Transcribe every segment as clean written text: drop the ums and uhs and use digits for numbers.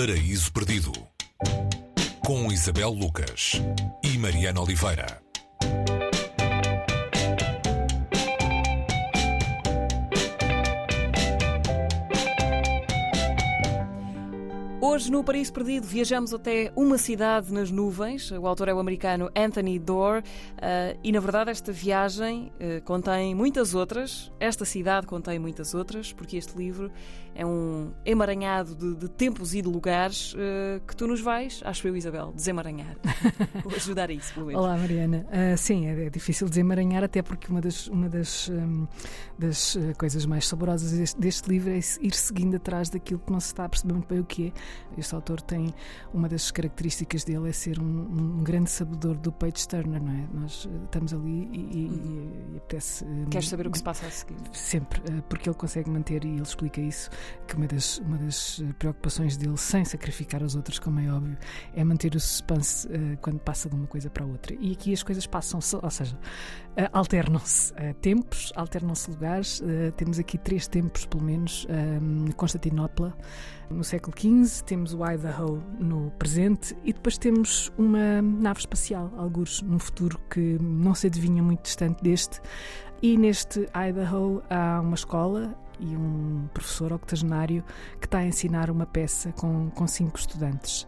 Paraíso Perdido, com Isabel Lucas e Mariana Oliveira. Hoje, no Paraíso Perdido, viajamos até Uma Cidade nas Nuvens. O autor é o americano Anthony Doerr. E, na verdade, esta viagem contém muitas outras. Esta cidade contém muitas outras, porque este livro é um emaranhado de tempos e de lugares que tu nos vais, acho eu, Isabel, desemaranhar. Vou ajudar a isso, pelo menos. Olá, Mariana. Sim, é difícil desemaranhar, até porque uma das coisas mais saborosas deste livro é ir seguindo atrás daquilo que não se está a perceber muito bem o que é. Este autor tem, uma das características dele é ser um grande sabedor do page turner, não é? Nós estamos ali e apetece. Queres saber o que se passa a seguir? Sempre, porque ele consegue manter, e ele explica isso, que uma das preocupações dele, sem sacrificar os outros, como é óbvio, é manter o suspense quando passa de uma coisa para a outra. E aqui as coisas passam, ou seja, alternam-se tempos, alternam-se lugares. Temos aqui 3 tempos, pelo menos: Constantinopla, no século XV. Temos o Idaho no presente e depois temos uma nave espacial, algures num futuro que não se adivinha muito distante deste. E neste Idaho há uma escola e um professor octogenário que está a ensinar uma peça com 5 estudantes.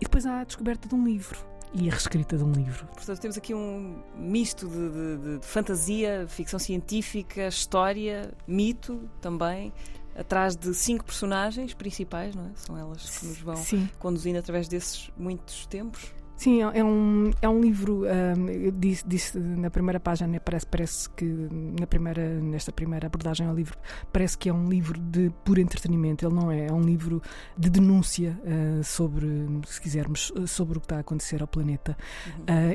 E depois há a descoberta de um livro e a reescrita de um livro. Portanto, temos aqui um misto de fantasia, ficção científica, história, mito também, atrás de 5 personagens principais, não é? São elas que nos vão conduzindo através desses muitos tempos. Sim, é um livro. Eu disse na primeira página, parece que nesta primeira abordagem ao livro, parece que é um livro de puro entretenimento. Ele não é, é um livro de denúncia sobre, se quisermos, sobre o que está a acontecer ao planeta.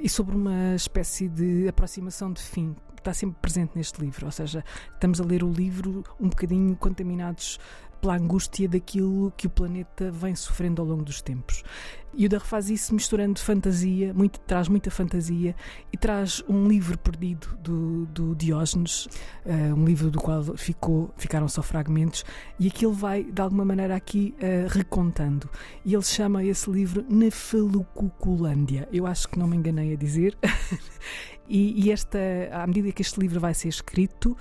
E sobre uma espécie de aproximação de fim. Está sempre presente neste livro, ou seja, estamos a ler o livro um bocadinho contaminados pela angústia daquilo que o planeta vem sofrendo ao longo dos tempos. E o Doerr faz isso misturando fantasia, traz muita fantasia, e traz um livro perdido do Diógenes, um livro do qual ficaram só fragmentos, e aquilo vai, de alguma maneira, aqui recontando. E ele chama esse livro Nefaluculândia. Eu acho que não me enganei a dizer. E esta, à medida que este livro vai ser escrito,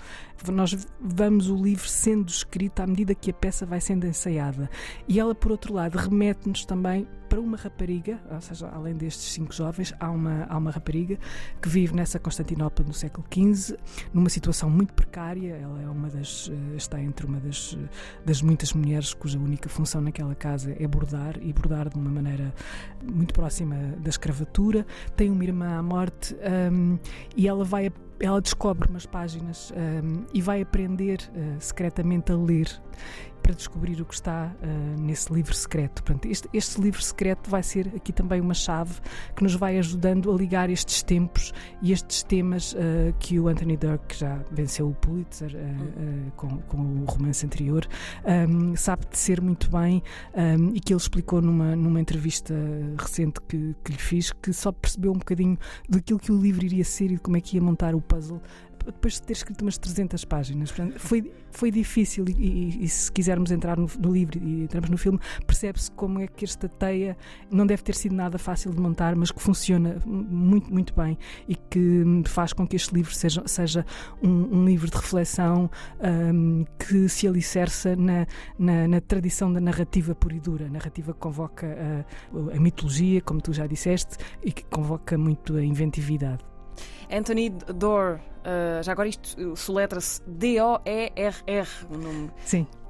nós vamos o livro sendo escrito à medida que a peça vai sendo ensaiada. E ela, por outro lado, remete-nos também para uma rapariga, ou seja, além destes 5 jovens, há uma rapariga que vive nessa Constantinopla do século XV, numa situação muito precária. Ela é está entre uma das muitas mulheres cuja única função naquela casa é bordar, e bordar de uma maneira muito próxima da escravatura. Tem uma irmã à morte, e ela descobre umas páginas e vai aprender secretamente a ler, para descobrir o que está nesse livro secreto. Portanto, este livro secreto vai ser aqui também uma chave que nos vai ajudando a ligar estes tempos e estes temas que o Anthony Doerr, que já venceu o Pulitzer com o romance anterior, sabe de ser muito bem, e que ele explicou numa entrevista recente que lhe fiz, que só percebeu um bocadinho daquilo que o livro iria ser e de como é que ia montar o puzzle depois de ter escrito umas 300 páginas. Portanto, foi difícil, e se quisermos entrar no livro e entrarmos no filme, percebe-se como é que esta teia não deve ter sido nada fácil de montar, mas que funciona muito, muito bem, e que faz com que este livro seja um livro de reflexão que se alicerça na tradição da narrativa pura e dura. A narrativa que convoca a mitologia, como tu já disseste, e que convoca muito a inventividade. Anthony Doerr, já agora isto soletra-se D-O-E-R-R, o nome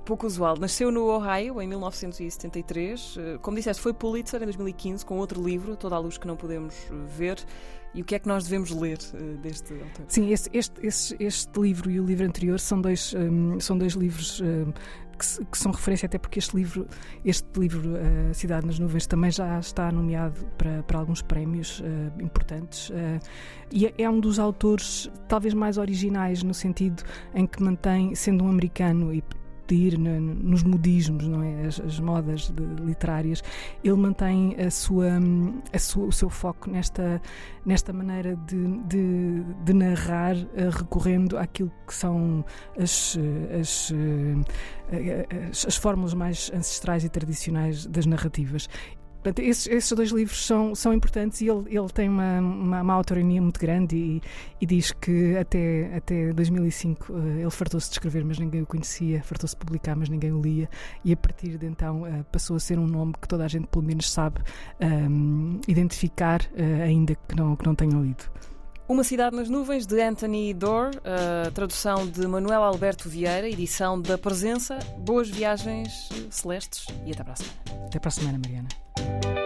pouco usual. Nasceu no Ohio em 1973. Como disseste, foi Pulitzer em 2015 com outro livro, Toda a Luz que não podemos ver. E o que é que nós devemos ler deste autor? Sim, este livro e o livro anterior são dois livros que são referência, até porque este livro Cidade nas Nuvens também já está nomeado para alguns prémios importantes, e é um dos autores talvez mais originais, no sentido em que mantém, sendo um americano e discutir nos modismos, não é? As modas literárias. Ele mantém o seu foco nesta maneira de narrar, recorrendo àquilo que são as fórmulas mais ancestrais e tradicionais das narrativas. Portanto, esses dois livros são importantes, e ele tem uma autonomia muito grande e diz que até 2005 ele fartou-se de escrever, mas ninguém o conhecia, fartou-se de publicar, mas ninguém o lia, e a partir de então passou a ser um nome que toda a gente pelo menos sabe identificar, ainda que não tenham lido. Uma Cidade nas Nuvens, de Anthony Doerr, tradução de Manuel Alberto Vieira, edição da Presença. Boas viagens celestes e até para a semana. Até para a semana, Mariana.